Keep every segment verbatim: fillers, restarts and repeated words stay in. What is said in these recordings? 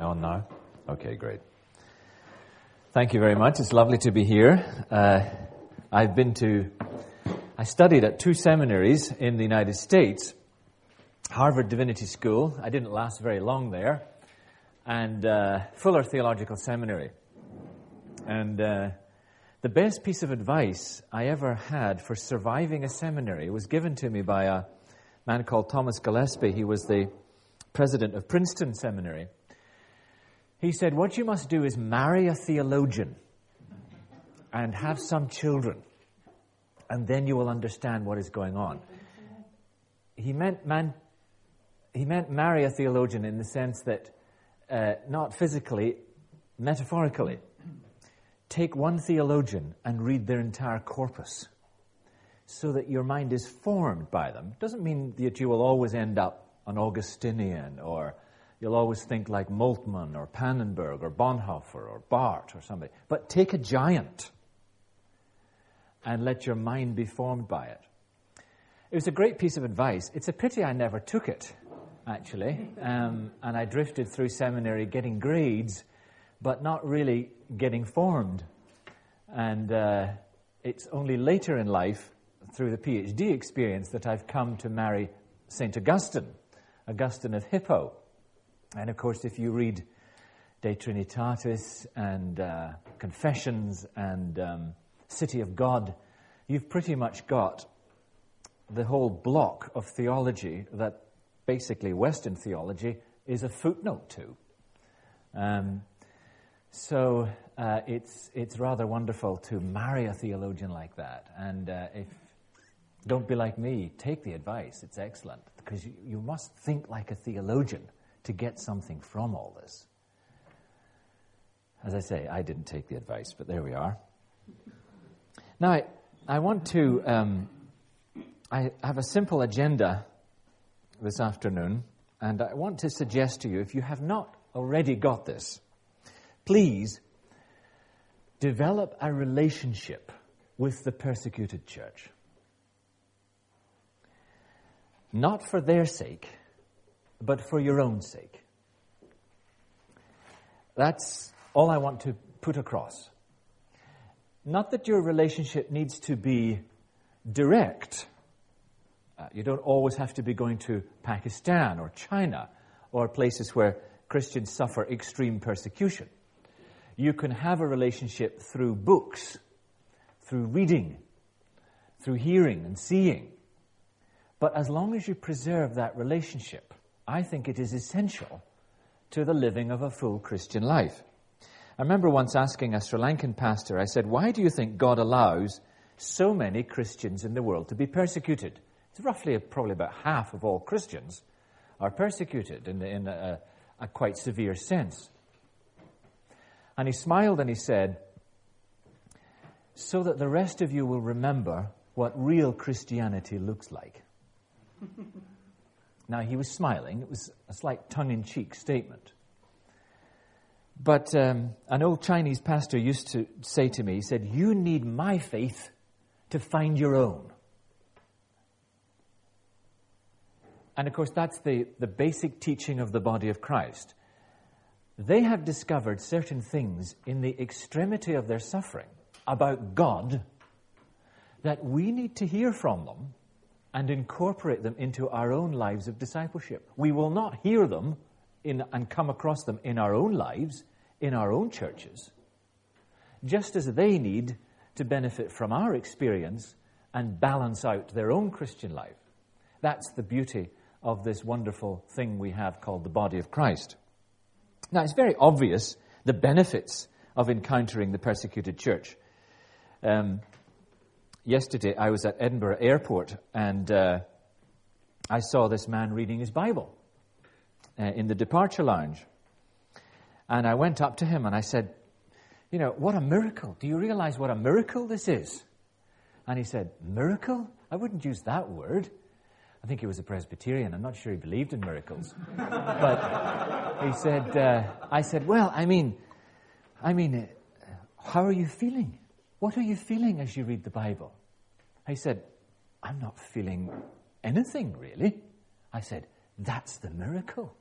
Oh, no? Okay, great. Thank you very much. It's lovely to be here. Uh, I've been to... I studied at two seminaries in the United States. Harvard Divinity School. I didn't last very long there. And uh, Fuller Theological Seminary. And uh, the best piece of advice I ever had for surviving a seminary was given to me by a man called Thomas Gillespie. He was the president of Princeton Seminary. He said, what you must do is marry a theologian and have some children, and then you will understand what is going on. He meant, man, he meant marry a theologian in the sense that, uh, not physically, metaphorically, take one theologian and read their entire corpus so that your mind is formed by them. It doesn't mean that you will always end up an Augustinian, or you'll always think like Moltmann or Pannenberg or Bonhoeffer or Barth or somebody. But take a giant and let your mind be formed by it. It was a great piece of advice. It's a pity I never took it, actually. Um, and I drifted through seminary getting grades, but not really getting formed. And uh, it's only later in life, through the PhD experience, that I've come to marry Saint Augustine, Augustine of Hippo. And, of course, if you read De Trinitatis and uh, Confessions and um, City of God, you've pretty much got the whole block of theology that basically Western theology is a footnote to. Um, so uh, it's it's rather wonderful to marry a theologian like that. And uh, if don't be like me, take the advice. It's excellent, because you, you must think like a theologian to get something from all this. As I say, I didn't take the advice, but there we are. Now, I, I want to... Um, I have a simple agenda this afternoon, and I want to suggest to you, if you have not already got this, please develop a relationship with the persecuted church. Not for their sake, but for your own sake. That's all I want to put across. Not that your relationship needs to be direct. Uh, you don't always have to be going to Pakistan or China or places where Christians suffer extreme persecution. You can have a relationship through books, through reading, through hearing and seeing. But as long as you preserve that relationship, I think it is essential to the living of a full Christian life. I remember once asking a Sri Lankan pastor, I said, why do you think God allows so many Christians in the world to be persecuted? It's roughly probably about half of all Christians are persecuted in, in a, a quite severe sense. And he smiled and he said, so that the rest of you will remember what real Christianity looks like. Now, he was smiling. It was a slight tongue-in-cheek statement. But um, an old Chinese pastor used to say to me, he said, you need my faith to find your own. And, of course, that's the, the basic teaching of the body of Christ. They have discovered certain things in the extremity of their suffering about God that we need to hear from them and incorporate them into our own lives of discipleship. We will not hear them in, and come across them in our own lives, in our own churches, just as they need to benefit from our experience and balance out their own Christian life. That's the beauty of this wonderful thing we have called the body of Christ. Now, it's very obvious the benefits of encountering the persecuted church. Um, yesterday, I was at Edinburgh Airport, and uh, I saw this man reading his Bible uh, in the departure lounge. And I went up to him, and I said, you know, what a miracle. Do you realize what a miracle this is? And he said, miracle? I wouldn't use that word. I think he was a Presbyterian. I'm not sure he believed in miracles. But he said, uh, I said, well, I mean, I mean, how are you feeling? What are you feeling as you read the Bible? He said, I'm not feeling anything, really. I said, that's the miracle.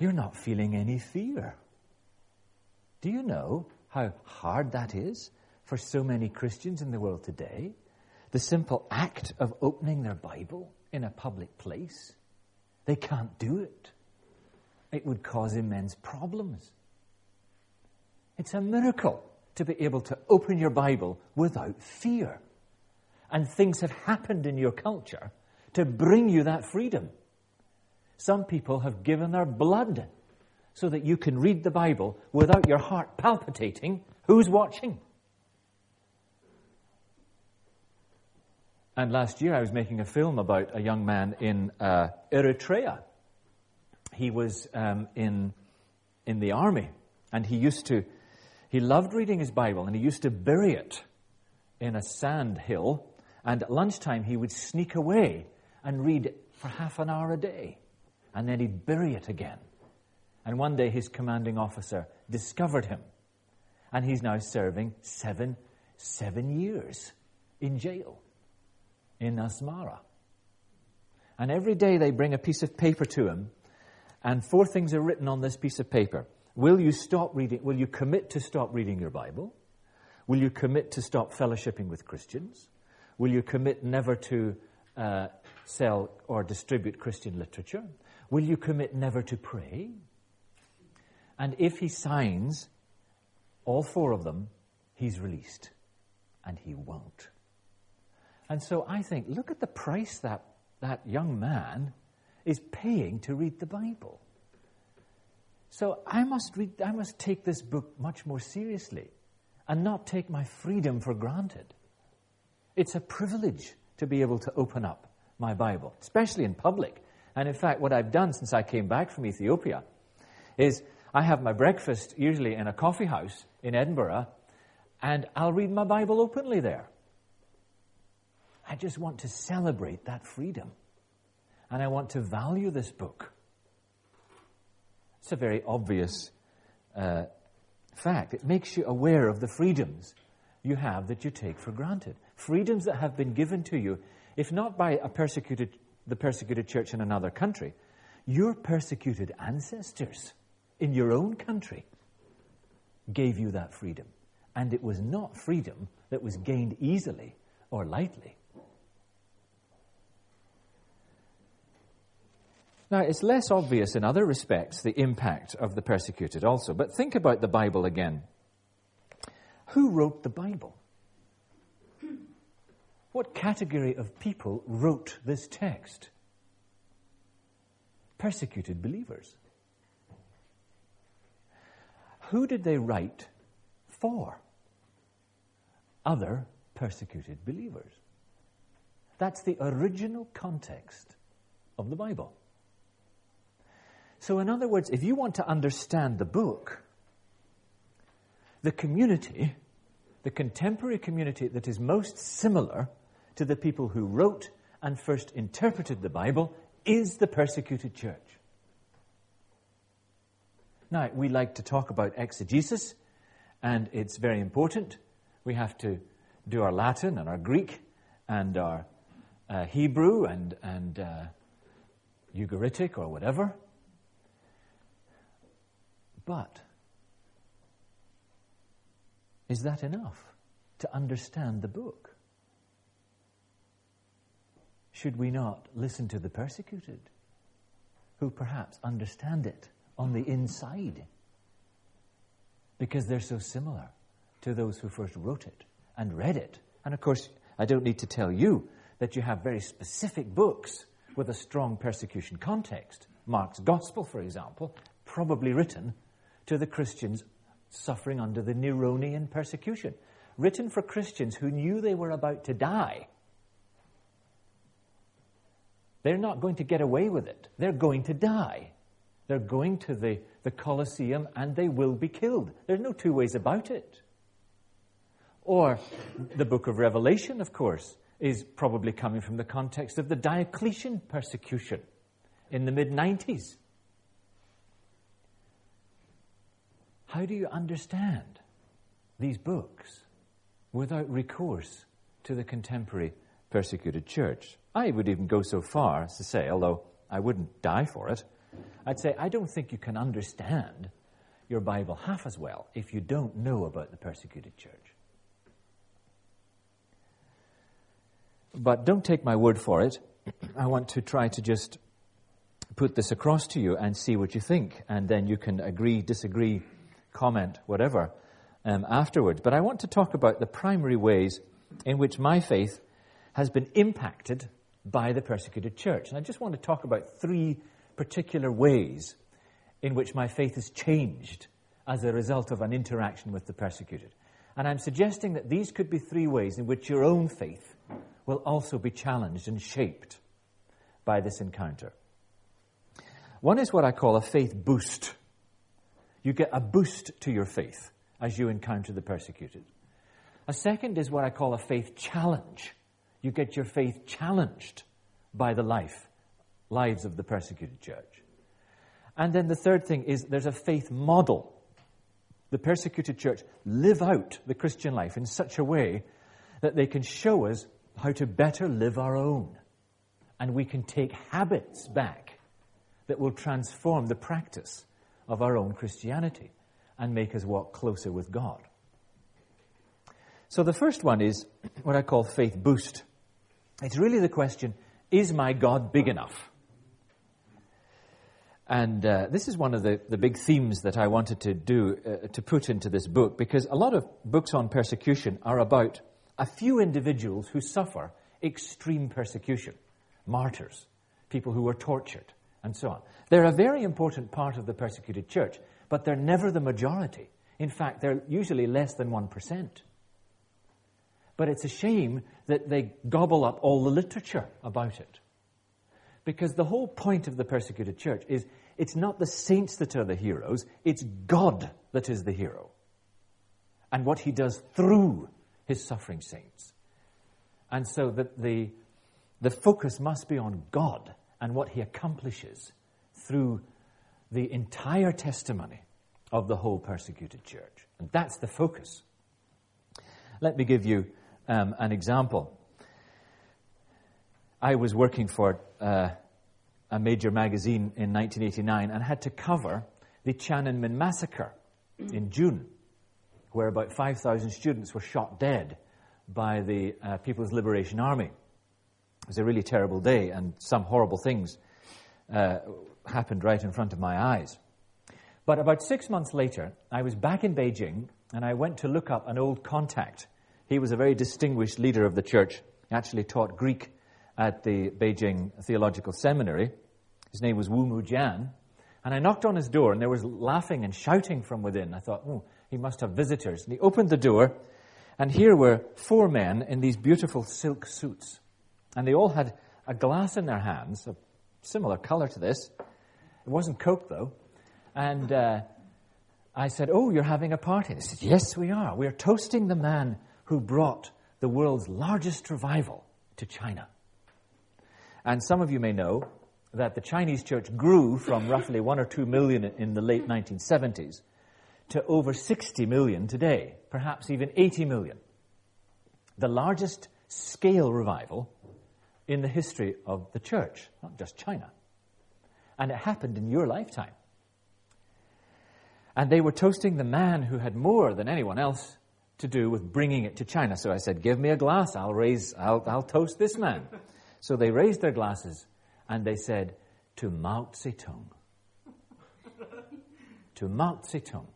you're not feeling any fear. Do you know how hard that is for so many Christians in the world today? The simple act of opening their Bible in a public place, they can't do it. It would cause immense problems. It's a miracle to be able to open your Bible without fear. And things have happened in your culture to bring you that freedom. Some people have given their blood so that you can read the Bible without your heart palpitating who's watching. And last year I was making a film about a young man in uh, Eritrea. He was um, in in the army, and he used to, he loved reading his Bible, and he used to bury it in a sand hill, and at lunchtime he would sneak away and read for half an hour a day, and then he'd bury it again. And one day his commanding officer discovered him, and he's now serving seven, seven years in jail in Asmara. And every day they bring a piece of paper to him, and four things are written on this piece of paper. Will you stop reading? Will you commit to stop reading your Bible? Will you commit to stop fellowshipping with Christians? Will you commit never to uh, sell or distribute Christian literature? Will you commit never to pray? And if he signs all four of them, he's released. And he won't. And so I think, look at the price that that young man is paying to read the Bible. So I must read, I must take this book much more seriously and not take my freedom for granted. It's a privilege to be able to open up my Bible, especially in public. And in fact, what I've done since I came back from Ethiopia is I have my breakfast usually in a coffee house in Edinburgh, and I'll read my Bible openly there. I just want to celebrate that freedom. And I want to value this book. It's a very obvious uh, fact. It makes you aware of the freedoms you have that you take for granted. Freedoms that have been given to you, if not by a persecuted, the persecuted church in another country, your persecuted ancestors in your own country gave you that freedom. And it was not freedom that was gained easily or lightly. Now, it's less obvious in other respects, the impact of the persecuted also. But think about the Bible again. Who wrote the Bible? What category of people wrote this text? Persecuted believers. Who did they write for? Other persecuted believers. That's the original context of the Bible. So in other words, if you want to understand the book, the community, the contemporary community that is most similar to the people who wrote and first interpreted the Bible is the persecuted church. Now, we like to talk about exegesis, and it's very important. We have to do our Latin and our Greek and our uh, Hebrew and, and uh, Ugaritic or whatever. But is that enough to understand the book? Should we not listen to the persecuted, who perhaps understand it on the inside, because they're so similar to those who first wrote it and read it? And of course, I don't need to tell you that you have very specific books with a strong persecution context. Mark's Gospel, for example, probably written to the Christians suffering under the Neronian persecution, written for Christians who knew they were about to die. They're not going to get away with it. They're going to die. They're going to the, the Colosseum, and they will be killed. There's no two ways about it. Or the book of Revelation, of course, is probably coming from the context of the Diocletian persecution in the mid nineties. How do you understand these books without recourse to the contemporary persecuted church? I would even go so far as to say, although I wouldn't die for it, I'd say, I don't think you can understand your Bible half as well if you don't know about the persecuted church. But don't take my word for it. I want to try to just put this across to you and see what you think, and then you can agree, disagree, comment, whatever, um, afterwards. But I want to talk about the primary ways in which my faith has been impacted by the persecuted church. And I just want to talk about three particular ways in which my faith has changed as a result of an interaction with the persecuted. And I'm suggesting that these could be three ways in which your own faith will also be challenged and shaped by this encounter. One is what I call a faith boost. You get a boost to your faith as you encounter the persecuted. A second is what I call a faith challenge. You get your faith challenged by the life, lives of the persecuted church. And then the third thing is there's a faith model. The persecuted church live out the Christian life in such a way that they can show us how to better live our own. And we can take habits back that will transform the practice of our own Christianity and make us walk closer with God. So the first one is what I call faith boost. It's really the question, is my God big enough? And uh, this is one of the, the big themes that I wanted to do, uh, to put into this book, because a lot of books on persecution are about a few individuals who suffer extreme persecution, martyrs, people who were tortured, and so on. They're a very important part of the persecuted church, but they're never the majority. In fact, they're usually less than one percent. But it's a shame that they gobble up all the literature about it. Because the whole point of the persecuted church is it's not the saints that are the heroes, it's God that is the hero. And what he does through his suffering saints. And so that the, the focus must be on God and what he accomplishes through the entire testimony of the whole persecuted church. And that's the focus. Let me give you Um, an example. I was working for uh, a major magazine in nineteen eighty-nine and had to cover the Tiananmen Massacre in June, where about five thousand students were shot dead by the uh, People's Liberation Army. It was a really terrible day, and some horrible things uh, happened right in front of my eyes. But about six months later, I was back in Beijing, and I went to look up an old contact. He was a very distinguished leader of the church. He actually taught Greek at the Beijing Theological Seminary. His name was Wu Mujian. And I knocked on his door, and there was laughing and shouting from within. I thought, oh, he must have visitors. And he opened the door, and here were four men in these beautiful silk suits. And they all had a glass in their hands, a similar color to this. It wasn't Coke, though. And uh, I said, oh, you're having a party. They said, yes, we are. We are toasting the man who brought the world's largest revival to China. And some of you may know that the Chinese church grew from roughly one or two million in the late nineteen seventies to over sixty million today, perhaps even eighty million. The largest scale revival in the history of the church, not just China. And it happened in your lifetime. And they were toasting the man who had more than anyone else to do with bringing it to China. So I said, give me a glass, I'll raise, I'll, I'll toast this man. So they raised their glasses and they said, to Mao Zedong. To Mao Zedong.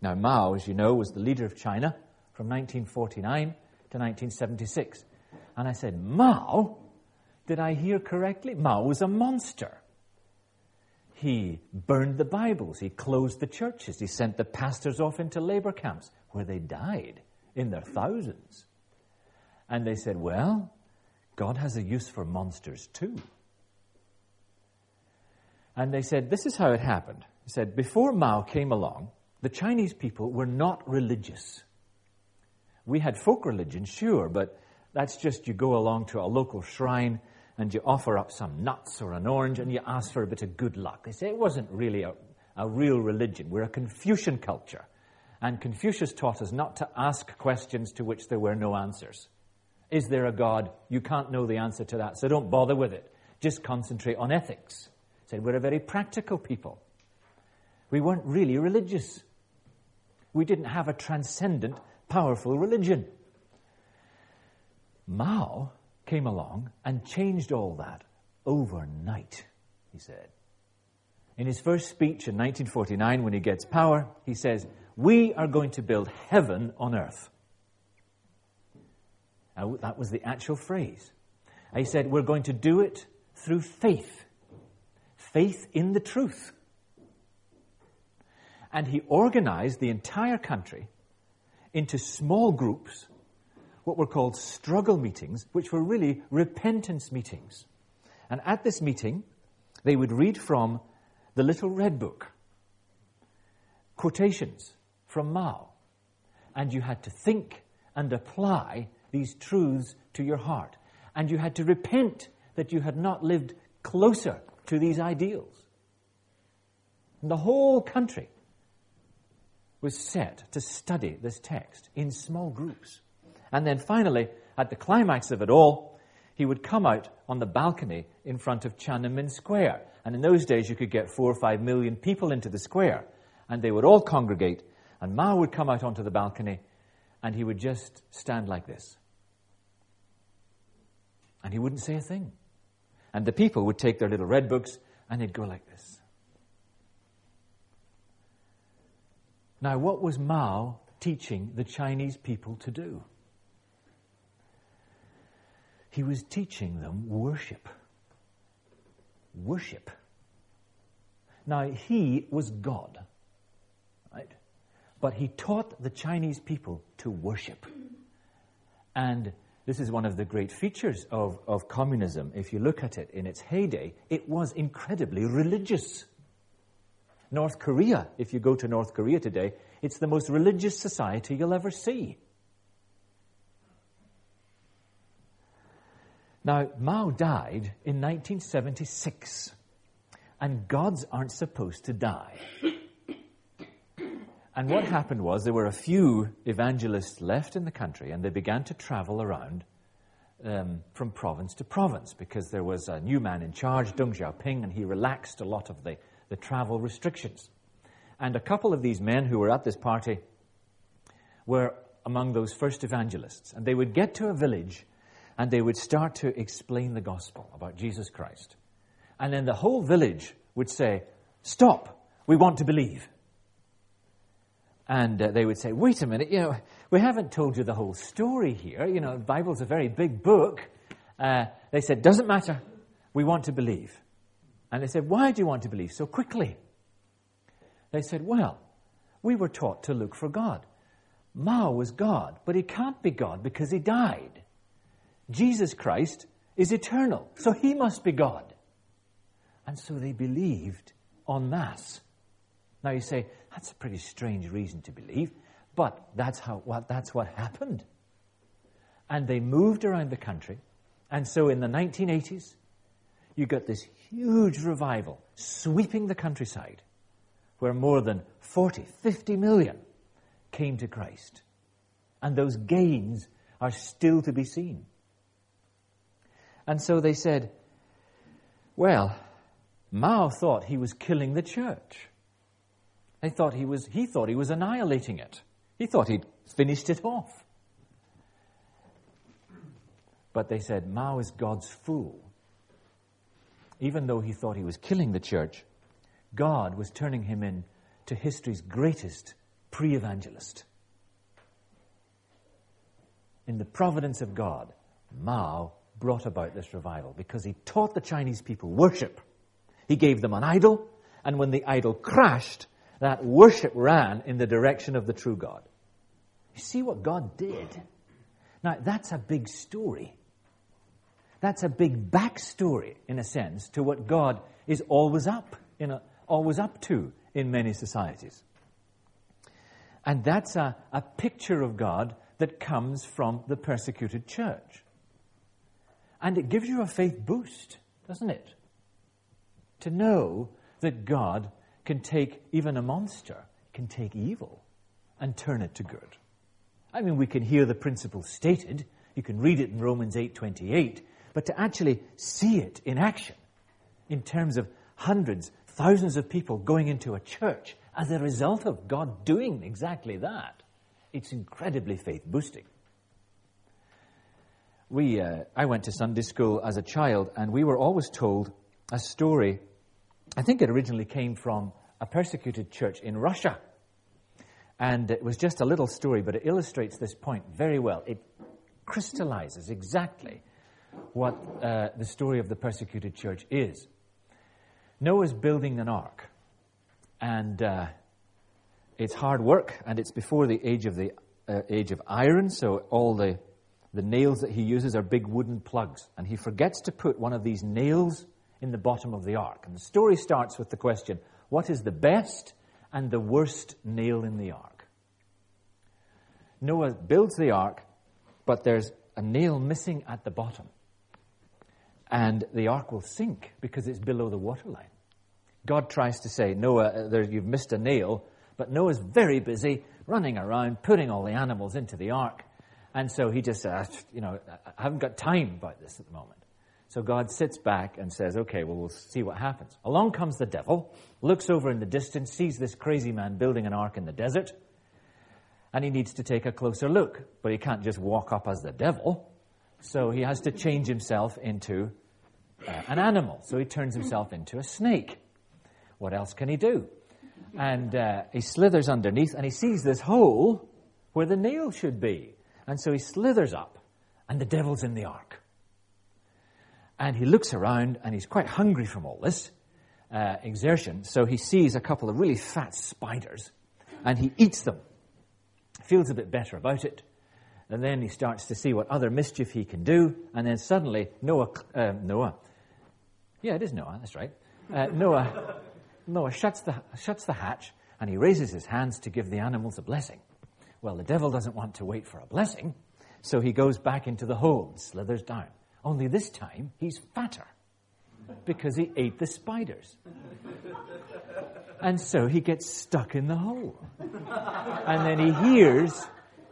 Now Mao, as you know, was the leader of China from nineteen forty-nine to nineteen seventy-six. And I said, Mao? Did I hear correctly? Mao was a monster. He burned the Bibles, he closed the churches, he sent the pastors off into labor camps, where they died in their thousands. And they said, well, God has a use for monsters too. And they said, this is how it happened. He said, before Mao came along, the Chinese people were not religious. We had folk religion, sure, but that's just you go along to a local shrine and you offer up some nuts or an orange and you ask for a bit of good luck. They say it wasn't really a, a real religion. We're a Confucian culture. And Confucius taught us not to ask questions to which there were no answers. Is there a God? You can't know the answer to that, so don't bother with it. Just concentrate on ethics. said we're a very practical people. We weren't really religious. We didn't have a transcendent, powerful religion. Mao came along and changed all that overnight, he said. In his first speech in nineteen forty-nine, when he gets power, he says, "We are going to build heaven on earth." Now, that was the actual phrase. He said, we're going to do it through faith. Faith in the truth. And he organized the entire country into small groups, what were called struggle meetings, which were really repentance meetings. And at this meeting, they would read from the Little Red Book, quotations from Mao, and you had to think and apply these truths to your heart. And you had to repent that you had not lived closer to these ideals. And the whole country was set to study this text in small groups. And then finally, at the climax of it all, he would come out on the balcony in front of Tiananmen Square. And in those days, you could get four or five million people into the square. And they would all congregate. And Mao would come out onto the balcony, and he would just stand like this. And he wouldn't say a thing. And the people would take their little red books, and they'd go like this. Now, what was Mao teaching the Chinese people to do? He was teaching them worship. Worship. Now, he was God, right? But he taught the Chinese people to worship. And this is one of the great features of, of communism. If you look at it in its heyday, it was incredibly religious. North Korea, if you go to North Korea today, it's the most religious society you'll ever see. Now, Mao died in nineteen seventy-six, and gods aren't supposed to die. And what happened was there were a few evangelists left in the country, and they began to travel around um, from province to province, because there was a new man in charge, Deng Xiaoping, and he relaxed a lot of the, the travel restrictions. And a couple of these men who were at this party were among those first evangelists, and they would get to a village and they would start to explain the gospel about Jesus Christ. And then the whole village would say, "Stop, we want to believe." And uh, they would say, "Wait a minute, you know, we haven't told you the whole story here. You know, the Bible's a very big book." Uh, they said, "Doesn't matter, we want to believe." And they said, "Why do you want to believe so quickly?" They said, "Well, we were taught to look for God. Mao was God, but he can't be God because he died. Jesus Christ is eternal, so he must be God." And so they believed en masse. Now you say, that's a pretty strange reason to believe, but that's how what that's what happened. And they moved around the country, and so in the nineteen eighties, you got this huge revival sweeping the countryside, where more than forty, fifty million came to Christ. And those gains are still to be seen. And so they said, well, Mao thought he was killing the church. They thought he was, he thought he was annihilating it. He thought he'd finished it off. But they said, Mao is God's fool. Even though he thought he was killing the church, God was turning him in to history's greatest pre-evangelist. In the providence of God, Mao brought about this revival because he taught the Chinese people worship. He gave them an idol, and when the idol crashed, that worship ran in the direction of the true God. You see what God did? Now, that's a big story. That's a big backstory, in a sense, to what God is always up, in a, always up to in many societies. And that's a, a picture of God that comes from the persecuted church. And it gives you a faith boost, doesn't it? To know that God can take even a monster, can take evil, and turn it to good. I mean, we can hear the principle stated. You can read it in Romans eight twenty-eight, but to actually see it in action, in terms of hundreds, thousands of people going into a church as a result of God doing exactly that. It's incredibly faith-boosting. We, uh, I went to Sunday school as a child, and we were always told a story. I think it originally came from a persecuted church in Russia. And it was just a little story, but it illustrates this point very well. It crystallizes exactly what uh, the story of the persecuted church is. Noah's building an ark, and uh, it's hard work, and it's before the age of the uh, age of iron, so all the The nails that he uses are big wooden plugs, and he forgets to put one of these nails in the bottom of the ark. And the story starts with the question, what is the best and the worst nail in the ark? Noah builds the ark, but there's a nail missing at the bottom. And the ark will sink because it's below the waterline. God tries to say, Noah, there, you've missed a nail, but Noah's very busy running around, putting all the animals into the ark. And so he just said, you know, I haven't got time about this at the moment. So God sits back and says, okay, well, we'll see what happens. Along comes the devil, looks over in the distance, sees this crazy man building an ark in the desert, and he needs to take a closer look. But he can't just walk up as the devil, so he has to change himself into uh, an animal. So he turns himself into a snake. What else can he do? And uh, he slithers underneath, and he sees this hole where the nail should be. And so he slithers up, and the devil's in the ark. And he looks around, and he's quite hungry from all this uh, exertion, so he sees a couple of really fat spiders, and he eats them, feels a bit better about it, and then he starts to see what other mischief he can do, and then suddenly Noah, uh, Noah, yeah, it is Noah, that's right, uh, Noah, Noah shuts the, shuts the hatch, and he raises his hands to give the animals a blessing. Well, the devil doesn't want to wait for a blessing, so he goes back into the hole and slithers down. Only this time, he's fatter, because he ate the spiders. And so he gets stuck in the hole. And then he hears,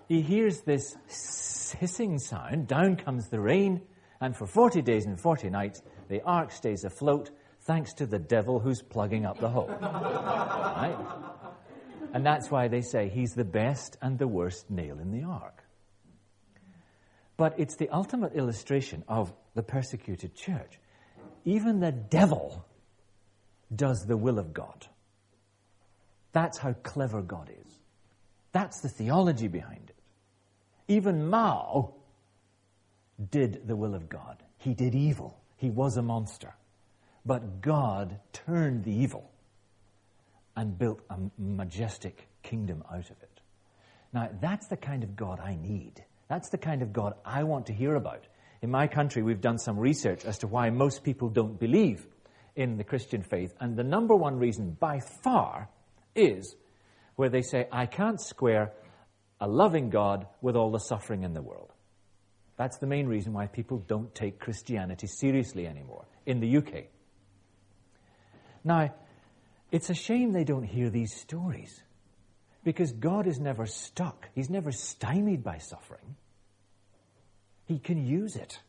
he hears this hissing sound, down comes the rain, and for forty days and forty nights, the ark stays afloat, thanks to the devil who's plugging up the hole. Right? And that's why they say he's the best and the worst nail in the ark. But it's the ultimate illustration of the persecuted church. Even the devil does the will of God. That's how clever God is. That's the theology behind it. Even Mao did the will of God. He did evil. He was a monster. But God turned the evil and built a majestic kingdom out of it. Now, that's the kind of God I need. That's the kind of God I want to hear about. In my country, we've done some research as to why most people don't believe in the Christian faith, and the number one reason by far is where they say, I can't square a loving God with all the suffering in the world. That's the main reason why people don't take Christianity seriously anymore in the U K. Now, it's a shame they don't hear these stories, because God is never stuck. He's never stymied by suffering. He can use it.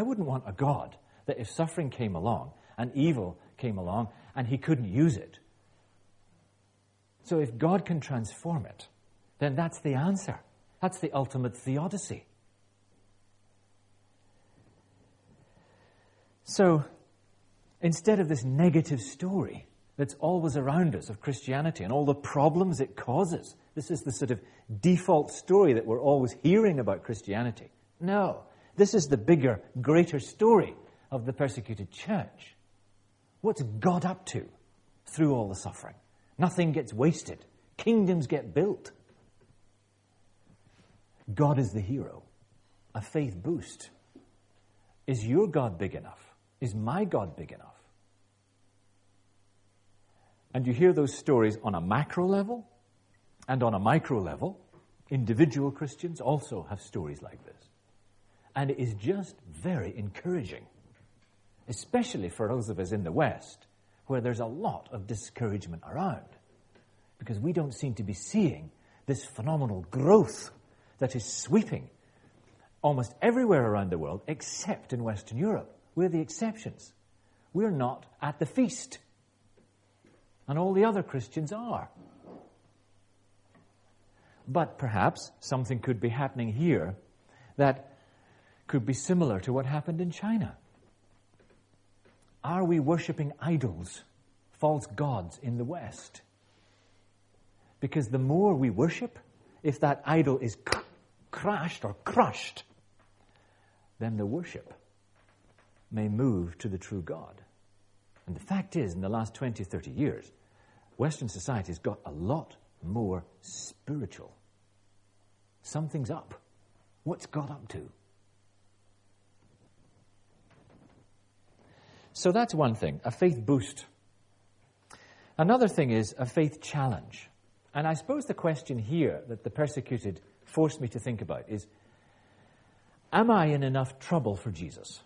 I wouldn't want a God that if suffering came along and evil came along and he couldn't use it. So if God can transform it, then that's the answer. That's the ultimate theodicy. So instead of this negative story that's always around us of Christianity and all the problems it causes. This is the sort of default story that we're always hearing about Christianity. No, this is the bigger, greater story of the persecuted church. What's God up to through all the suffering? Nothing gets wasted. Kingdoms get built. God is the hero. A faith boost. Is your God big enough? Is my God big enough? And you hear those stories on a macro level and on a micro level. Individual Christians also have stories like this. And it is just very encouraging, especially for those of us in the West, where there's a lot of discouragement around, because we don't seem to be seeing this phenomenal growth that is sweeping almost everywhere around the world, except in Western Europe. We're the exceptions. We're not at the feast. And all the other Christians are. But perhaps something could be happening here that could be similar to what happened in China. Are we worshipping idols, false gods in the West? Because the more we worship, if that idol is cr- crashed or crushed, then the worship may move to the true God. And the fact is, in the last twenty, thirty years, Western society's got a lot more spiritual. Something's up. What's God up to? So that's one thing, a faith boost. Another thing is a faith challenge. And I suppose the question here that the persecuted forced me to think about is, am I in enough trouble for Jesus?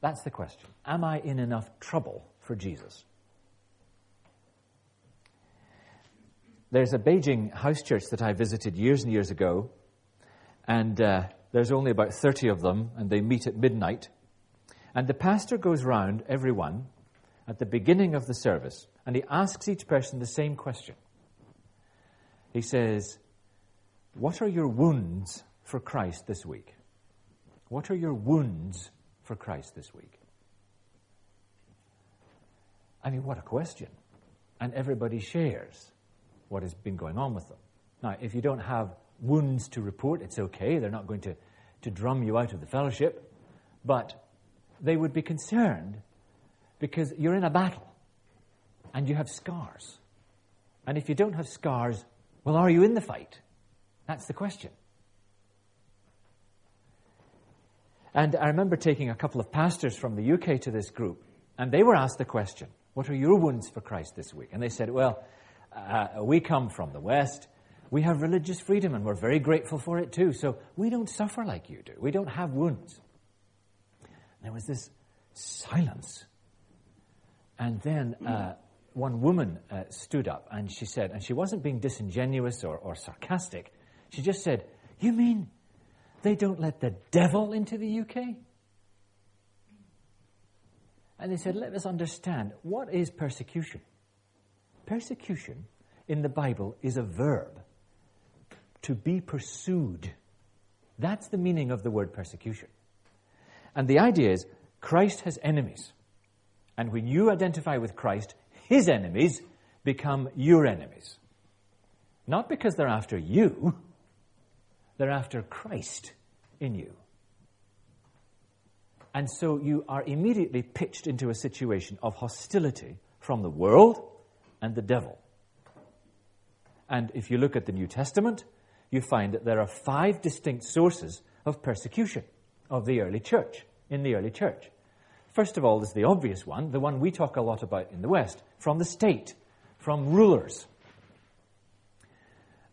That's the question. Am I in enough trouble for Jesus? There's a Beijing house church that I visited years and years ago, and uh, there's only about thirty of them, and they meet at midnight. And the pastor goes round everyone at the beginning of the service, and he asks each person the same question. He says, what are your wounds for Christ this week? What are your wounds for Christ this week? I mean, what a question. And everybody shares what has been going on with them. Now, if you don't have wounds to report, it's okay. They're not going to, to drum you out of the fellowship. But they would be concerned because you're in a battle and you have scars. And if you don't have scars, well, are you in the fight? That's the question. And I remember taking a couple of pastors from the U K to this group, and they were asked the question, what are your wounds for Christ this week? And they said, well, uh, we come from the West, we have religious freedom, and we're very grateful for it too, so we don't suffer like you do. We don't have wounds. There was this silence. And then uh, one woman uh, stood up and she said, and she wasn't being disingenuous or, or sarcastic, she just said, you mean they don't let the devil into the U K? And they said, let us understand, what is persecution? Persecution in the Bible is a verb, to be pursued. That's the meaning of the word persecution. And the idea is, Christ has enemies. And when you identify with Christ, his enemies become your enemies. Not because they're after you, they're after Christ in you. And so you are immediately pitched into a situation of hostility from the world and the devil. And if you look at the New Testament, you find that there are five distinct sources of persecution of the early church, in the early church. First of all, there's the obvious one, the one we talk a lot about in the West, from the state, from rulers.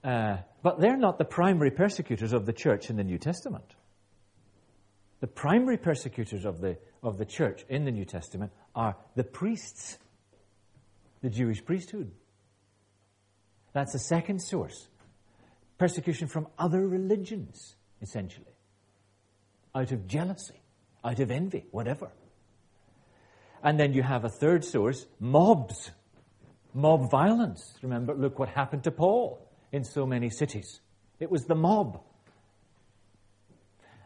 Uh, but they're not the primary persecutors of the church in the New Testament. The primary persecutors of the, of the church in the New Testament are the priests, the Jewish priesthood. That's the second source. Persecution from other religions, essentially. Out of jealousy, out of envy, whatever. And then you have a third source, mobs, mob violence. Remember, look what happened to Paul in so many cities. It was the mob.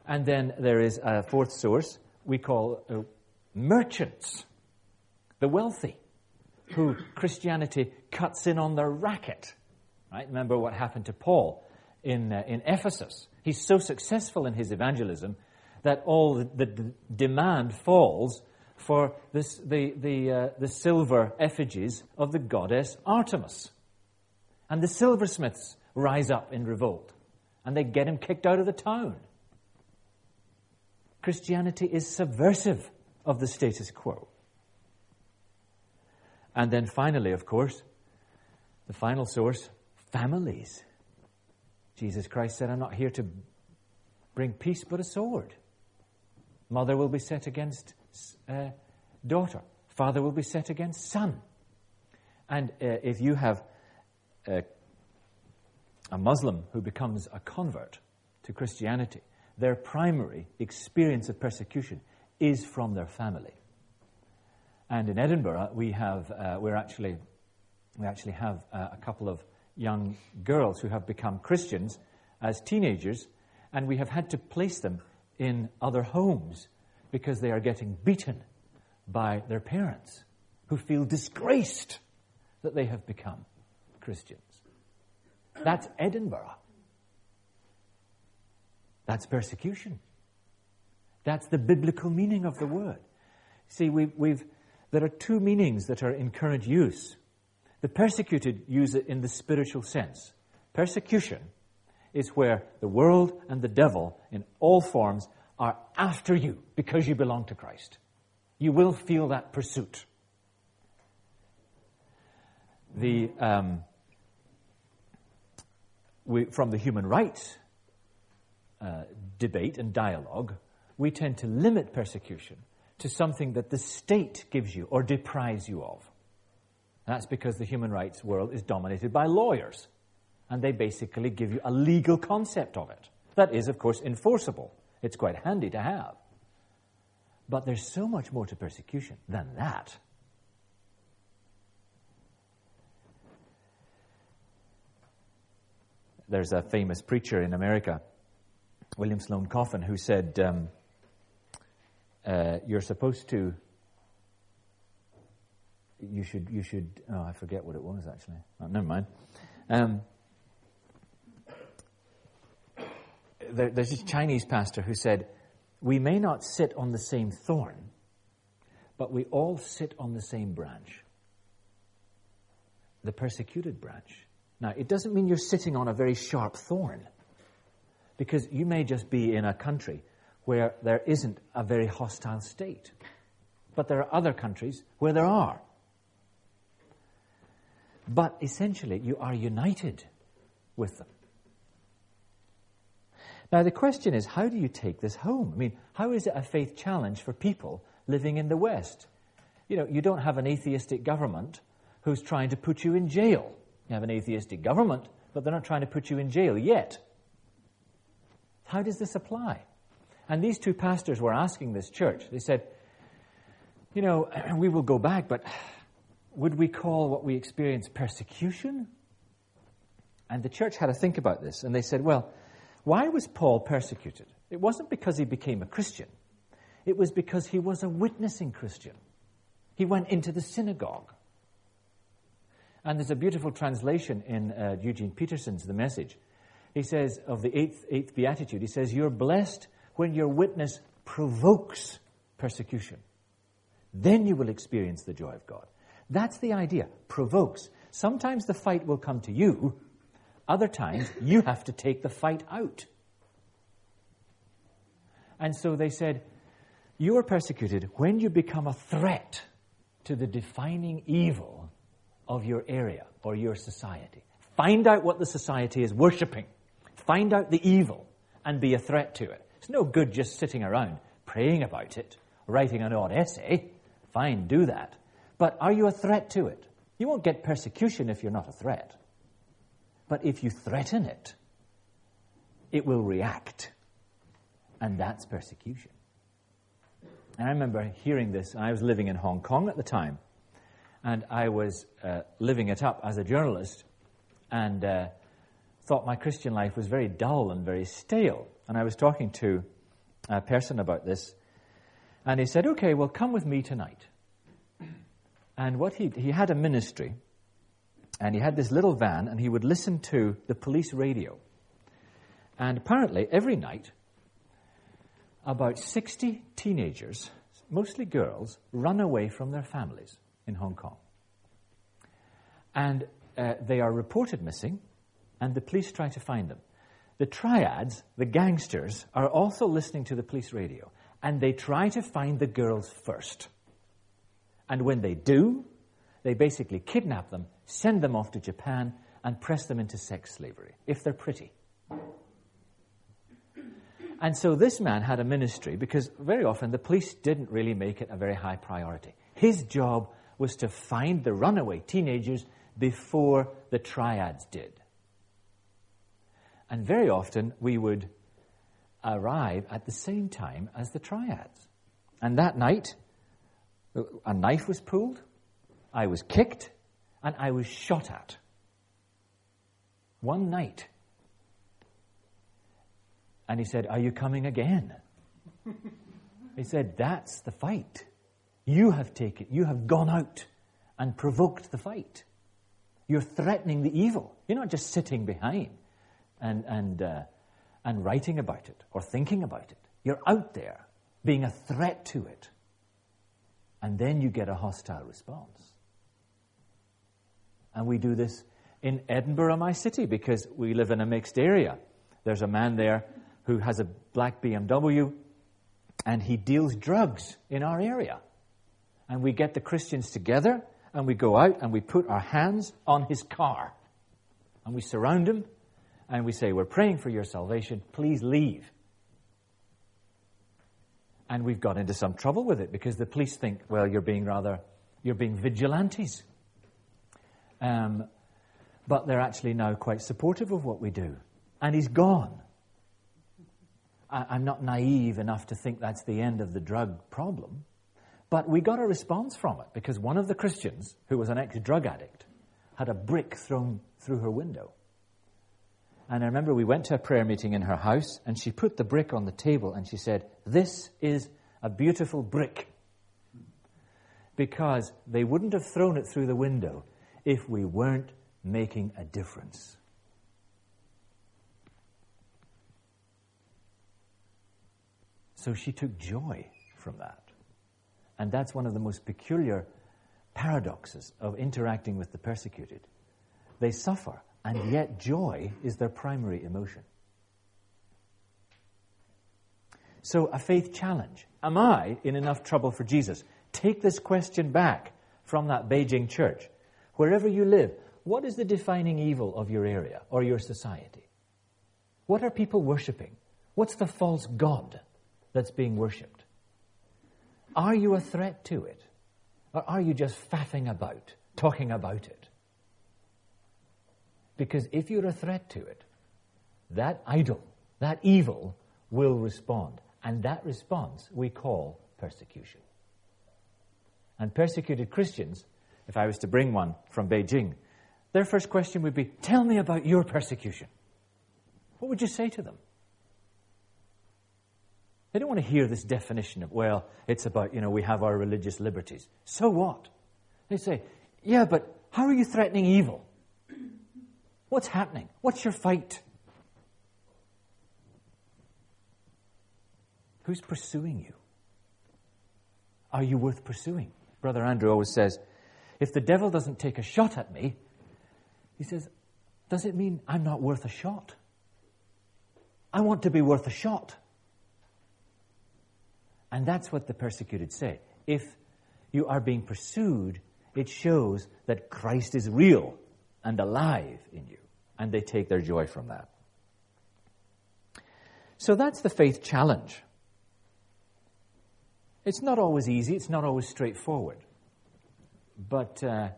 And then there is a fourth source we call uh, merchants, the wealthy, who Christianity cuts in on their racket. Right? Remember what happened to Paul in uh, in Ephesus. He's so successful in his evangelism that all the, the d- demand falls for this, the, the, uh, the silver effigies of the goddess Artemis. And the silversmiths rise up in revolt, and they get him kicked out of the town. Christianity is subversive of the status quo. And then finally, of course, the final source, families. Jesus Christ said, I'm not here to bring peace but a sword. Mother will be set against uh, daughter. Father will be set against son. And uh, if you have uh, a Muslim who becomes a convert to Christianity, their primary experience of persecution is from their family. And in Edinburgh, we have uh, we're actually we actually have uh, a couple of young girls who have become Christians as teenagers, and we have had to place them in other homes because they are getting beaten by their parents, who feel disgraced that they have become Christians. That's Edinburgh. That's persecution. That's the biblical meaning of the word. See, we've, we've, there are two meanings that are in current use. The persecuted use it in the spiritual sense. Persecution is where the world and the devil, in all forms, are after you because you belong to Christ. You will feel that pursuit. The... Um, We, from the human rights uh, debate and dialogue, we tend to limit persecution to something that the state gives you or deprives you of. And that's because the human rights world is dominated by lawyers, and they basically give you a legal concept of it. That is, of course, enforceable. It's quite handy to have. But there's so much more to persecution than that. There's a famous preacher in America, William Sloan Coffin, who said, um, uh, you're supposed to, you should, you should, oh, I forget what it was, actually. Oh, never mind. Um, there, there's this Chinese pastor who said, we may not sit on the same thorn, but we all sit on the same branch, the persecuted branch. Now, it doesn't mean you're sitting on a very sharp thorn, because you may just be in a country where there isn't a very hostile state. But there are other countries where there are. But essentially, you are united with them. Now, the question is, how do you take this home? I mean, how is it a faith challenge for people living in the West? You know, you don't have an atheistic government who's trying to put you in jail. You have an atheistic government, but they're not trying to put you in jail yet. How does this apply? And these two pastors were asking this church. They said, you know, we will go back, but would we call what we experience persecution? And the church had to think about this. And they said, well, why was Paul persecuted? It wasn't because he became a Christian. It was because he was a witnessing Christian. He went into the synagogue. And there's a beautiful translation in uh, Eugene Peterson's The Message. He says, of the eighth, eighth Beatitude, he says, you're blessed when your witness provokes persecution. Then you will experience the joy of God. That's the idea, provokes. Sometimes the fight will come to you. Other times, you have to take the fight out. And so they said, you are persecuted when you become a threat to the defining evil of your area or your society. Find out what the society is worshipping. Find out the evil and be a threat to it. It's no good just sitting around praying about it, writing an odd essay. Fine, do that. But are you a threat to it? You won't get persecution if you're not a threat. But if you threaten it, it will react. And that's persecution. And I remember hearing this. I was living in Hong Kong at the time. And I was uh, living it up as a journalist and uh, thought my Christian life was very dull and very stale. And I was talking to a person about this. And he said, okay, well, come with me tonight. And what he he had a ministry. And he had this little van, and he would listen to the police radio. And apparently, every night, about sixty teenagers, mostly girls, run away from their families in Hong Kong. And uh, they are reported missing, and the police try to find them. The triads, the gangsters, are also listening to the police radio, and they try to find the girls first. And when they do, they basically kidnap them, send them off to Japan, and press them into sex slavery, if they're pretty. And so this man had a ministry, because very often the police didn't really make it a very high priority. His job was to find the runaway teenagers before the triads did. And very often we would arrive at the same time as the triads. And that night, A knife was pulled, I was kicked, and I was shot at. One night. And he said, "Are you coming again?" He said, "That's the fight. You have taken, you have gone out and provoked the fight. You're threatening the evil. You're not just sitting behind and and uh, and writing about it or thinking about it. You're out there being a threat to it." And then you get a hostile response. And we do this in Edinburgh, my city, because we live in a mixed area. There's a man there who has a black B M W, and he deals drugs in our area. And we get the Christians together, and we go out and we put our hands on his car. And we surround him, and we say, "We're praying for your salvation, please leave." And we've got into some trouble with it because the police think, well, you're being rather, you're being vigilantes. Um, but they're actually now quite supportive of what we do. And he's gone. I, I'm not naive enough to think that's the end of the drug problem. But we got a response from it because one of the Christians, who was an ex-drug addict, had a brick thrown through her window. And I remember we went to a prayer meeting in her house, and she put the brick on the table and she said, "This is a beautiful brick," because they wouldn't have thrown it through the window if we weren't making a difference. So she took joy from that. And that's one of the most peculiar paradoxes of interacting with the persecuted. They suffer, and yet joy is their primary emotion. So a faith challenge. Am I in enough trouble for Jesus? Take this question back from that Beijing church. Wherever you live, what is the defining evil of your area or your society? What are people worshipping? What's the false god that's being worshipped? Are you a threat to it? Or are you just faffing about, talking about it? Because if you're a threat to it, that idol, that evil, will respond. And that response we call persecution. And persecuted Christians, if I was to bring one from Beijing, their first question would be, "Tell me about your persecution." What would you say to them? They don't want to hear this definition of, well, it's about, you know, we have our religious liberties. So what? They say, "Yeah, but how are you threatening evil? What's happening? What's your fight? Who's pursuing you? Are you worth pursuing?" Brother Andrew always says, if the devil doesn't take a shot at me, he says, does it mean I'm not worth a shot? I want to be worth a shot. And that's what the persecuted say. If you are being pursued, it shows that Christ is real and alive in you. And they take their joy from that. So that's the faith challenge. It's not always easy, it's not always straightforward. But uh,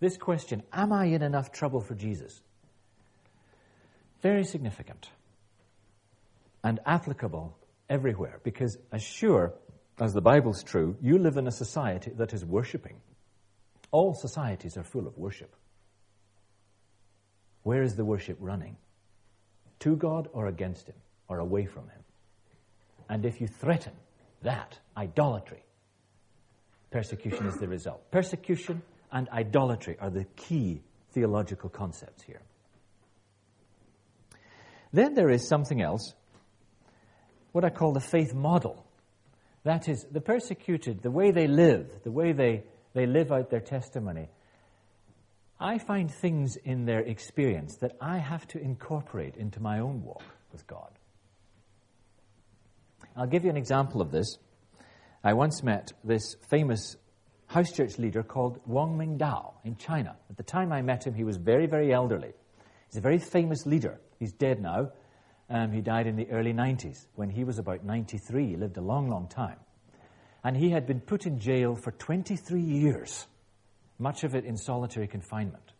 this question, am I in enough trouble for Jesus? Very significant and applicable everywhere, because as sure as the Bible's true, you live in a society that is worshipping. All societies are full of worship. Where is the worship running? To God or against him or away from him? And if you threaten that, idolatry, persecution is the result. Persecution and idolatry are the key theological concepts here. Then there is something else, what I call the faith model. That is, the persecuted, the way they live, the way they, they live out their testimony, I find things in their experience that I have to incorporate into my own walk with God. I'll give you an example of this. I once met this famous house church leader called Wang Mingdao in China. At the time I met him, he was very, very elderly. He's a very famous leader. He's dead now. Um, he died in the early nineties. When he was about ninety-three, he lived a long, long time. And he had been put in jail for twenty-three years. Much of it in solitary confinement.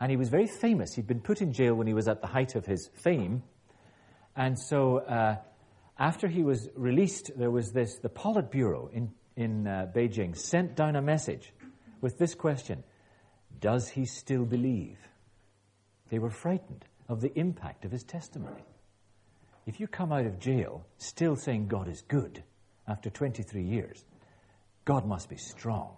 And he was very famous. He'd been put in jail when he was at the height of his fame. And so uh, after he was released, there was this, the Politburo in in uh, Beijing sent down a message with this question: does he still believe? They were frightened of the impact of his testimony. If you come out of jail still saying God is good after twenty-three years, God must be strong.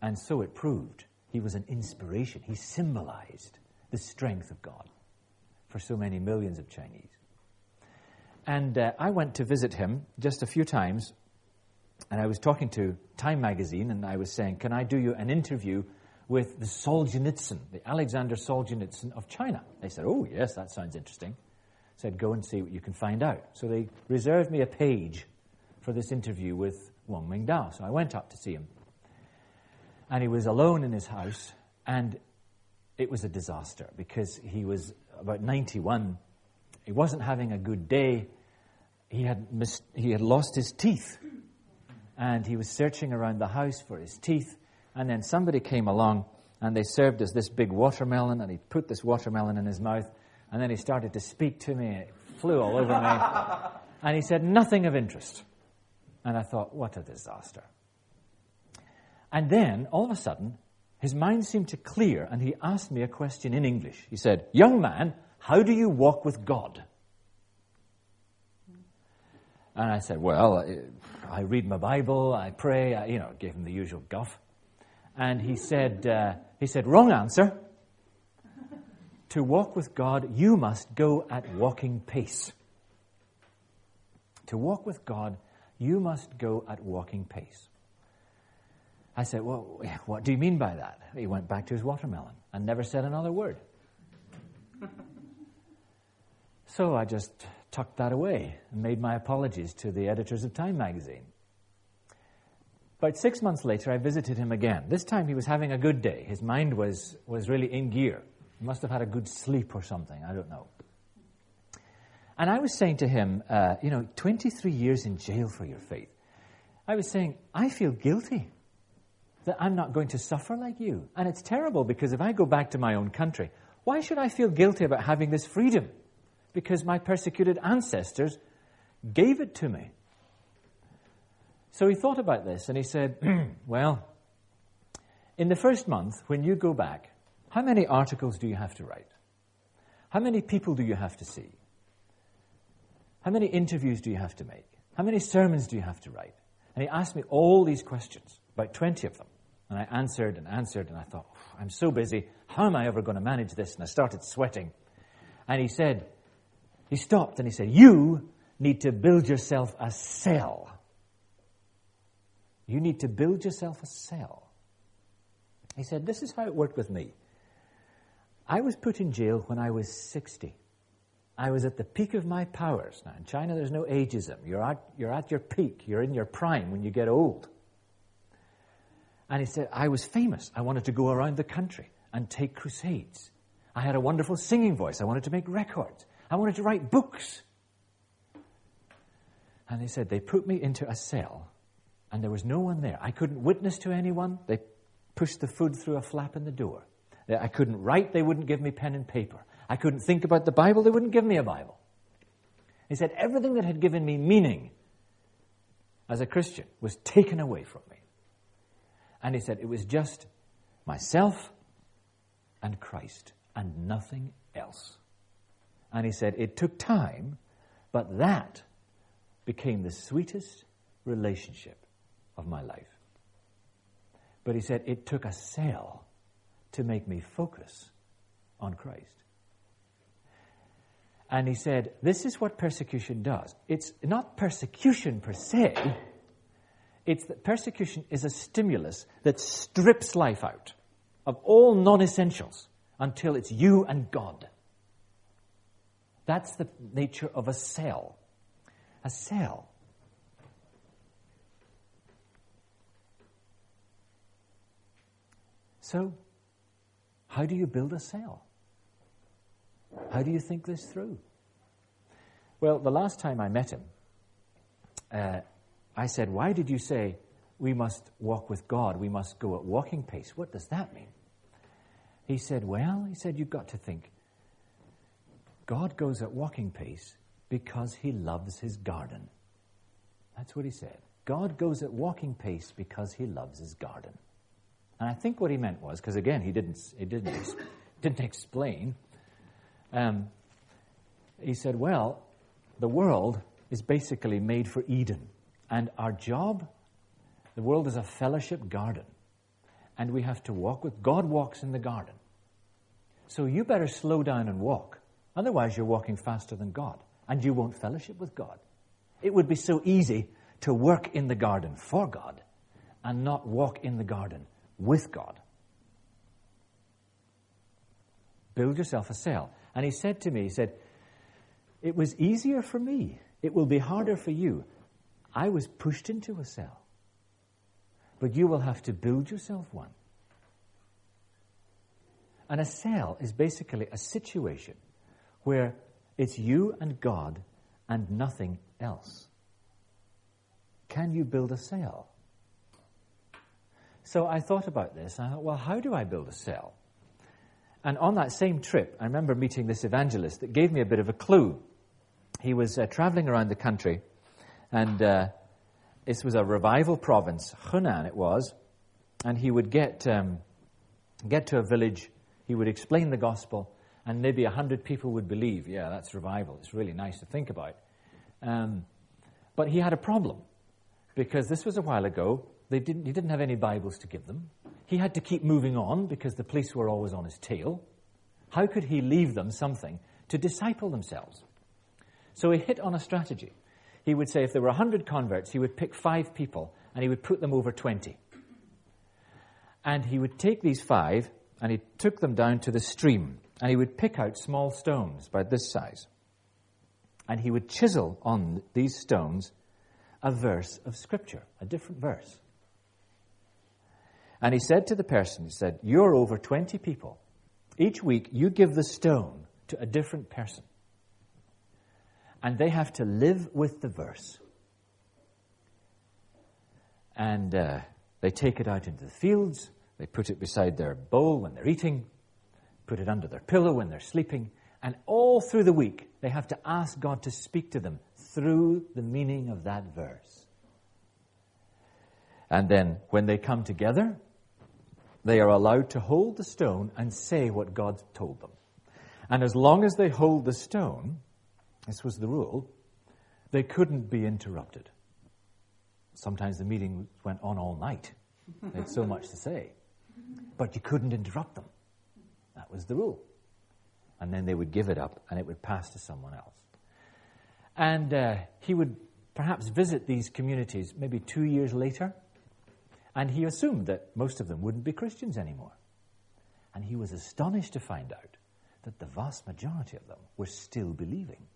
And so it proved. He was an inspiration. He symbolized the strength of God for so many millions of Chinese. And uh, I went to visit him just a few times, and I was talking to Time magazine, and I was saying, can I do you an interview with the Solzhenitsyn, the Alexander Solzhenitsyn of China? They said, oh, yes, that sounds interesting. I said, go and see what you can find out. So they reserved me a page for this interview with Wang Mingdao. So I went up to see him. And he was alone in his house, and it was a disaster because he was about ninety-one. He wasn't having a good day. He had mis- he had lost his teeth, and he was searching around the house for his teeth. And then somebody came along, and they served us this big watermelon, and he put this watermelon in his mouth, and then he started to speak to me, and it flew all over me. And he said nothing of interest. And I thought, what a disaster. And then, all of a sudden, his mind seemed to clear, and he asked me a question in English. He said, young man, how do you walk with God? And I said, well, I read my Bible, I pray, I, you know, gave him the usual guff. And he said, uh, he said, wrong answer. To walk with God, you must go at walking pace. To walk with God, you must go at walking pace. I said, well, what do you mean by that? He went back to his watermelon and never said another word. So I just tucked that away and made my apologies to the editors of Time magazine. About six months later, I visited him again. This time he was having a good day. His mind was, was really in gear. He must have had a good sleep or something. I don't know. And I was saying to him, uh, you know, twenty-three years in jail for your faith. I was saying, I feel guilty that I'm not going to suffer like you. And it's terrible because if I go back to my own country, why should I feel guilty about having this freedom? Because my persecuted ancestors gave it to me. So he thought about this and he said, well, in the first month when you go back, how many articles do you have to write? How many people do you have to see? How many interviews do you have to make? How many sermons do you have to write? And he asked me all these questions, about twenty of them. And I answered and answered, and I thought, I'm so busy, how am I ever going to manage this? And I started sweating. And he said, he stopped and he said, you need to build yourself a cell. You need to build yourself a cell. He said, this is how it worked with me. I was put in jail when I was sixty. I was at the peak of my powers. Now, in China, there's no ageism. You're at, you're at your peak. You're in your prime when you get old. And he said, I was famous. I wanted to go around the country and take crusades. I had a wonderful singing voice. I wanted to make records. I wanted to write books. And they said, they put me into a cell, and there was no one there. I couldn't witness to anyone. They pushed the food through a flap in the door. I couldn't write. They wouldn't give me pen and paper. I couldn't think about the Bible. They wouldn't give me a Bible. They said, everything that had given me meaning as a Christian was taken away from me. And he said, it was just myself and Christ and nothing else. And he said, it took time, but that became the sweetest relationship of my life. But he said, it took a cell to make me focus on Christ. And he said, this is what persecution does. It's not persecution per se. It's that persecution is a stimulus that strips life out of all non-essentials until it's you and God. That's the nature of a cell. A cell. So, how do you build a cell? How do you think this through? Well, the last time I met him, uh, I said, why did you say we must walk with God, we must go at walking pace? What does that mean? He said, well, he said, you've got to think. God goes at walking pace because he loves his garden. That's what he said. God goes at walking pace because he loves his garden. And I think what he meant was, because again, he didn't, he didn't, ex- didn't explain. Um, he said, well, the world is basically made for Eden. And our job, the world is a fellowship garden. And we have to walk with, God walks in the garden. So you better slow down and walk. Otherwise, you're walking faster than God. And you won't fellowship with God. It would be so easy to work in the garden for God and not walk in the garden with God. Build yourself a cell. And he said to me, he said, it was easier for me. It will be harder for you. I was pushed into a cell. But you will have to build yourself one. And a cell is basically a situation where it's you and God and nothing else. Can you build a cell? So I thought about this, and I thought, well, how do I build a cell? And on that same trip, I remember meeting this evangelist that gave me a bit of a clue. He was uh, traveling around the country, and uh, this was a revival province, Hunan it was, and he would get um, get to a village, he would explain the gospel, and maybe a hundred people would believe, yeah, that's revival, it's really nice to think about. Um, but he had a problem, because this was a while ago. They didn't, he didn't have any Bibles to give them. He had to keep moving on because the police were always on his tail. How could he leave them something to disciple themselves? So he hit on a strategy. He would say if there were one hundred converts, he would pick five people and he would put them over twenty. And he would take these five and he took them down to the stream and he would pick out small stones about this size. And he would chisel on these stones a verse of Scripture, a different verse. And he said to the person, he said, you're over twenty people. Each week you give the stone to a different person. And they have to live with the verse. And uh, they take it out into the fields. They put it beside their bowl when they're eating. Put it under their pillow when they're sleeping. And all through the week they have to ask God to speak to them through the meaning of that verse. And then when they come together, they are allowed to hold the stone and say what God told them. And as long as they hold the stone, this was the rule, they couldn't be interrupted. Sometimes the meeting went on all night. They had so much to say. But you couldn't interrupt them. That was the rule. And then they would give it up and it would pass to someone else. And uh, he would perhaps visit these communities maybe two years later. And he assumed that most of them wouldn't be Christians anymore. And he was astonished to find out that the vast majority of them were still believing.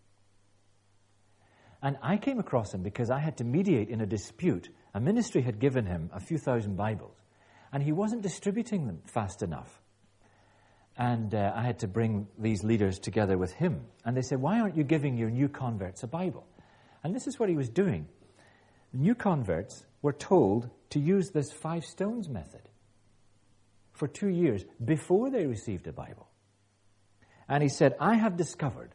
And I came across him because I had to mediate in a dispute. A ministry had given him a few thousand Bibles, and he wasn't distributing them fast enough. And uh, I had to bring these leaders together with him. And they said, why aren't you giving your new converts a Bible? And this is what he was doing. New converts were told to use this five stones method for two years before they received a Bible. And he said, I have discovered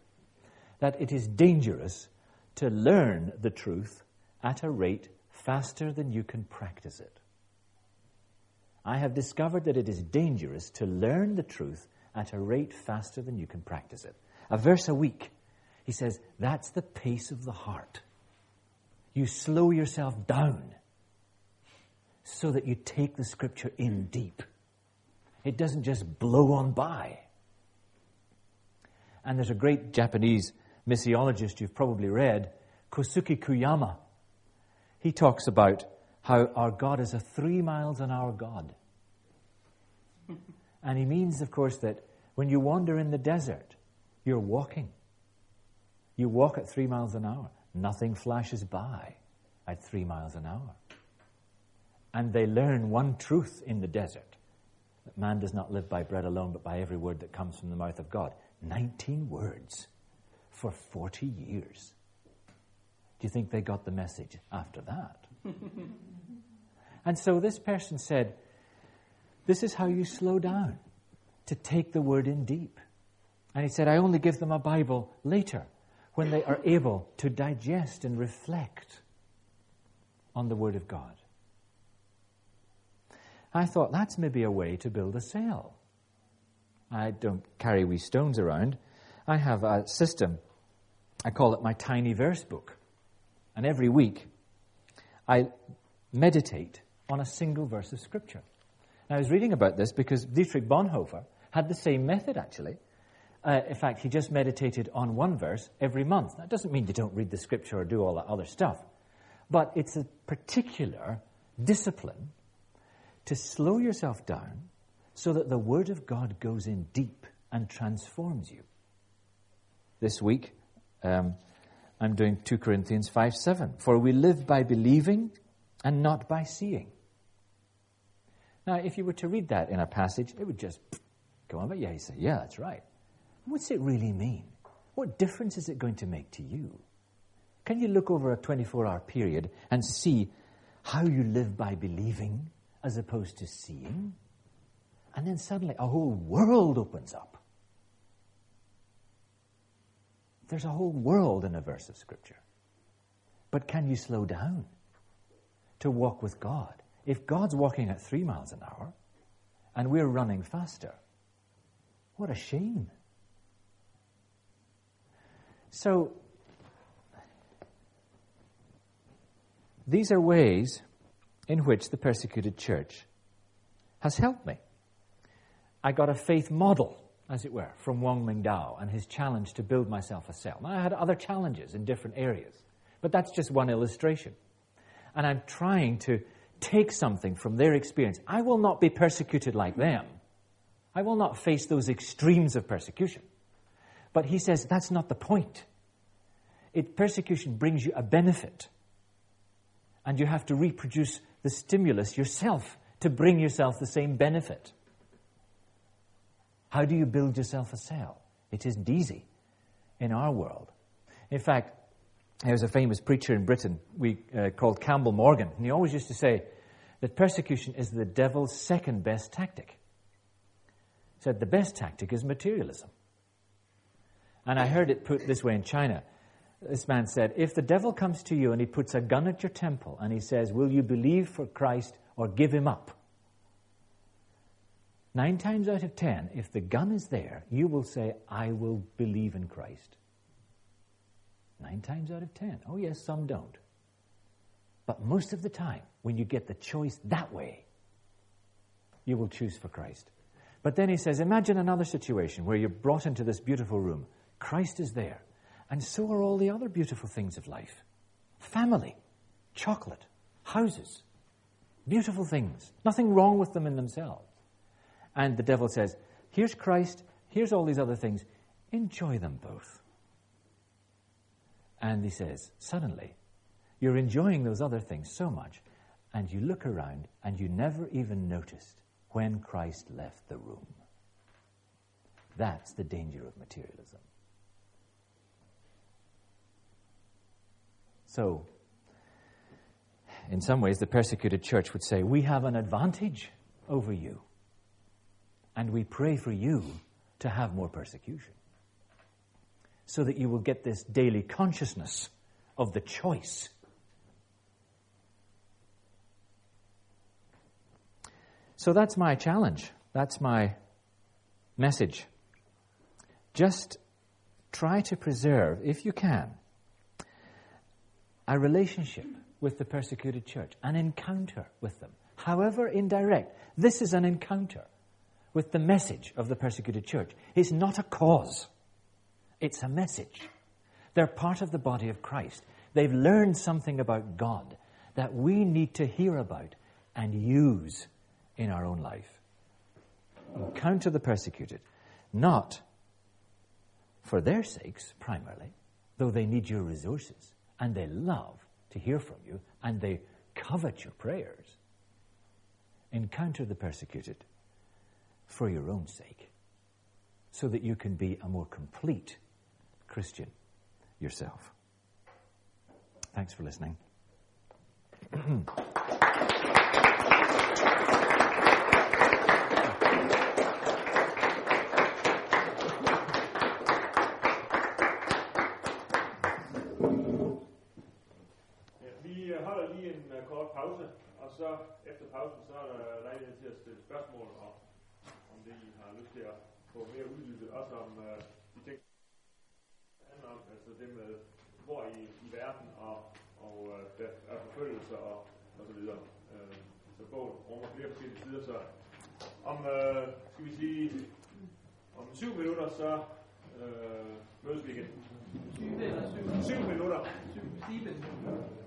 that it is dangerous to learn the truth at a rate faster than you can practice it. I have discovered that it is dangerous to learn the truth at a rate faster than you can practice it. A verse a week. He says, that's the pace of the heart. You slow yourself down so that you take the Scripture in deep. It doesn't just blow on by. And there's a great Japanese missiologist you've probably read, Kosuke Kuyama. He talks about how our God is a three miles an hour God. And he means, of course, that when you wander in the desert, you're walking. You walk at three miles an hour. Nothing flashes by at three miles an hour. And they learn one truth in the desert, that man does not live by bread alone, but by every word that comes from the mouth of God. nineteen words for forty years. Do you think they got the message after that? And so this person said, this is how you slow down, to take the word in deep. And he said, I only give them a Bible later, when they are able to digest and reflect on the Word of God. I thought, that's maybe a way to build a sail. I don't carry wee stones around. I have a system. I call it my tiny verse book. And every week, I meditate on a single verse of Scripture. And I was reading about this because Dietrich Bonhoeffer had the same method, actually. Uh, in fact, he just meditated on one verse every month. That doesn't mean you don't read the Scripture or do all that other stuff. But it's a particular discipline to slow yourself down so that the Word of God goes in deep and transforms you. This week, um, I'm doing two Corinthians five seven. For we live by believing and not by seeing. Now, if you were to read that in a passage, it would just go on, but yeah, you say, yeah, that's right. What's it really mean? What difference is it going to make to you? Can you look over a twenty-four hour period and see how you live by believing as opposed to seeing? And then suddenly a whole world opens up. There's a whole world in a verse of Scripture. But can you slow down to walk with God? If God's walking at three miles an hour and we're running faster, what a shame. So, these are ways in which the persecuted church has helped me. I got a faith model, as it were, from Wang Mingdao and his challenge to build myself a cell. Now, I had other challenges in different areas, but that's just one illustration. And I'm trying to take something from their experience. I will not be persecuted like them. I will not face those extremes of persecution. But he says that's not the point. It, persecution brings you a benefit. And you have to reproduce the stimulus yourself to bring yourself the same benefit. How do you build yourself a cell? It isn't easy in our world. In fact, there was a famous preacher in Britain we uh, called Campbell Morgan, and he always used to say that persecution is the devil's second best tactic. He said the best tactic is materialism. And I heard it put this way in China. This man said, if the devil comes to you and he puts a gun at your temple and he says, will you believe for Christ or give him up? Nine times out of ten, if the gun is there, you will say, I will believe in Christ. Nine times out of ten. Oh yes, some don't. But most of the time, when you get the choice that way, you will choose for Christ. But then he says, imagine another situation where you're brought into this beautiful room. Christ is there. And so are all the other beautiful things of life. Family, chocolate, houses, beautiful things. Nothing wrong with them in themselves. And the devil says, here's Christ, here's all these other things. Enjoy them both. And he says, suddenly, you're enjoying those other things so much, and you look around and you never even noticed when Christ left the room. That's the danger of materialism. So, in some ways, the persecuted church would say, we have an advantage over you, and we pray for you to have more persecution, so that you will get this daily consciousness of the choice. So that's my challenge. That's my message. Just try to preserve, if you can, a relationship with the persecuted church, an encounter with them, however indirect. This is an encounter with the message of the persecuted church. It's not a cause. It's a message. They're part of the body of Christ. They've learned something about God that we need to hear about and use in our own life. Encounter the persecuted, not for their sakes primarily, though they need your resources and they love to hear from you and they covet your prayers. Encounter the persecuted for your own sake so that you can be a more complete Christian yourself. Thanks for listening. og så efter pausen, så er der lejlighed til at stille spørgsmål om, om det, I har lyst til at få mere uddybet, også om øh, de ting, der handler om, altså det med, hvor I i verden og, og øh, der er forfølgelser og, og så videre. Øh, så bogen rummer flere forskellige sider, så om, øh, skal vi sige, om syv minutter, så øh, mødes vi igen. Syv minutter. Syv minutter. Syv minutter.